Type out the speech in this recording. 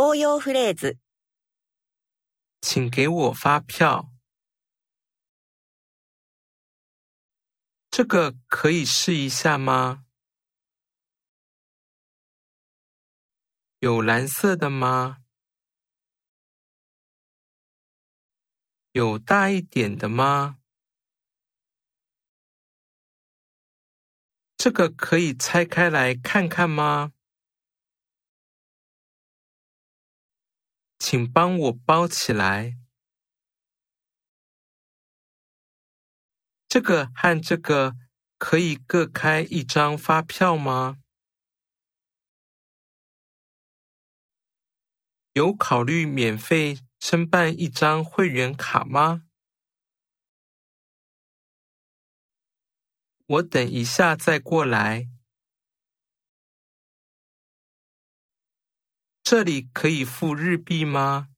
応用フレーズ。请给我发票。这个可以试一下吗？有蓝色的吗？有大一点的吗？这个可以拆开来看看吗？请帮我包起来。这个和这个可以各开一张发票吗？有考虑免费申办一张会员卡吗？我等一下再过来。这里可以付日币吗？